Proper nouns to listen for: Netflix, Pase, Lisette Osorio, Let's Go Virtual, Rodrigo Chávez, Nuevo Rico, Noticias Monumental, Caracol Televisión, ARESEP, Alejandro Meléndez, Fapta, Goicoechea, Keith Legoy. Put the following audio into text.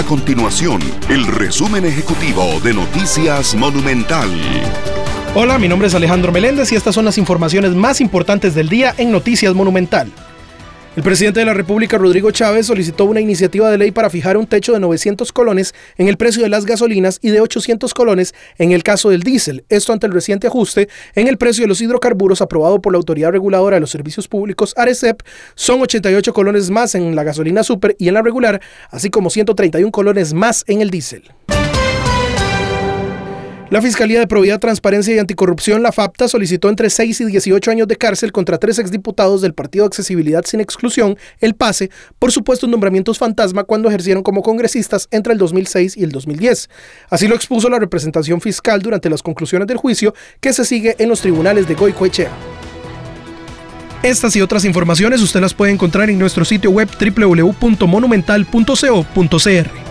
A continuación, el resumen ejecutivo de Noticias Monumental. Hola, mi nombre es Alejandro Meléndez y estas son las informaciones más importantes del día en Noticias Monumental. El presidente de la República, Rodrigo Chávez, solicitó una iniciativa de ley para fijar un techo de 900 colones en el precio de las gasolinas y de 800 colones en el caso del diésel. Esto ante el reciente ajuste en el precio de los hidrocarburos aprobado por la Autoridad Reguladora de los Servicios Públicos, ARESEP. Son 88 colones más en la gasolina super y en la regular, así como 131 colones más en el diésel. La Fiscalía de Probidad, Transparencia y Anticorrupción, la Fapta, solicitó entre 6 y 18 años de cárcel contra 3 exdiputados del Partido Accesibilidad sin Exclusión, el Pase, por supuestos nombramientos fantasma cuando ejercieron como congresistas entre el 2006 y el 2010. Así lo expuso la representación fiscal durante las conclusiones del juicio que se sigue en los tribunales de Goicoechea. Estas y otras informaciones usted las puede encontrar en nuestro sitio web www.monumental.co.cr.